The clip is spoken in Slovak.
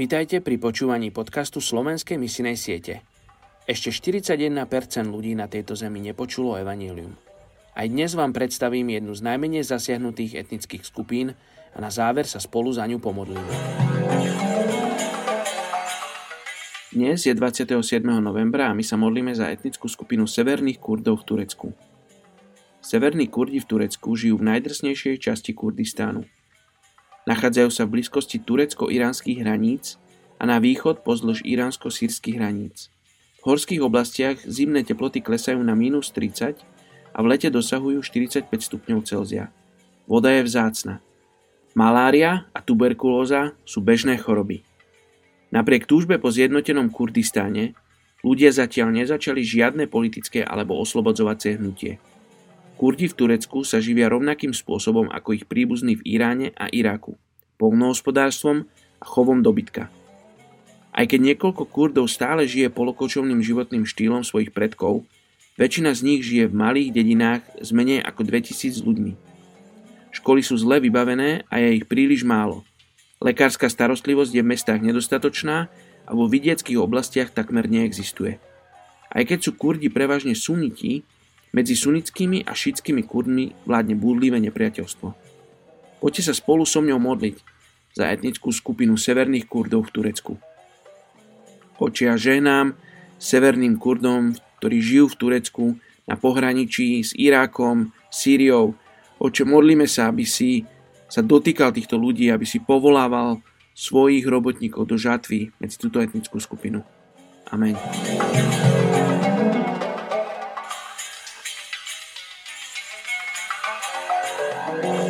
Vítajte pri počúvaní podcastu Slovenskej misijnej siete. Ešte 41% ľudí na tejto zemi nepočulo evanjelium. Aj dnes vám predstavím jednu z najmenej zasiahnutých etnických skupín a na záver sa spolu za ňu pomodlíme. Dnes je 27. novembra a my sa modlíme za etnickú skupinu severných Kurdov v Turecku. Severní Kurdi v Turecku žijú v najdrsnejšej časti Kurdistánu. Nachádzajú sa v blízkosti turecko-iránskych hraníc a na východ pozdĺž iránsko-sýrskych hraníc. V horských oblastiach zimné teploty klesajú na -30 a v lete dosahujú 45 stupňov Celzia. Voda je vzácna. Malária a tuberkulóza sú bežné choroby. Napriek túžbe po zjednotenom Kurdistáne ľudia zatiaľ nezačali žiadne politické alebo oslobodzovacie hnutie. Kurdi v Turecku sa živia rovnakým spôsobom ako ich príbuzní v Iráne a Iraku, poľnohospodárstvom a chovom dobytka. Aj keď niekoľko Kurdov stále žije polokočovným životným štýlom svojich predkov, väčšina z nich žije v malých dedinách s menej ako 2000 ľuďmi. Školy sú zle vybavené a je ich príliš málo. Lekárska starostlivosť je v mestách nedostatočná a vo vidieckych oblastiach takmer neexistuje. Aj keď sú Kurdi prevažne suniti, medzi sunnickými a šiitskými Kurdmi vládne búrlivé nepriateľstvo. Poďte sa spolu so mňou modliť za etnickú skupinu severných Kurdov v Turecku. Oče, ja žehnám severným Kurdom, ktorí žijú v Turecku na pohraničí s Irákom, Sýriou. Oče, modlíme sa, aby si sa dotýkal týchto ľudí, aby si povolával svojich robotníkov do žatvy medzi túto etnickú skupinu. Amen. Thank you.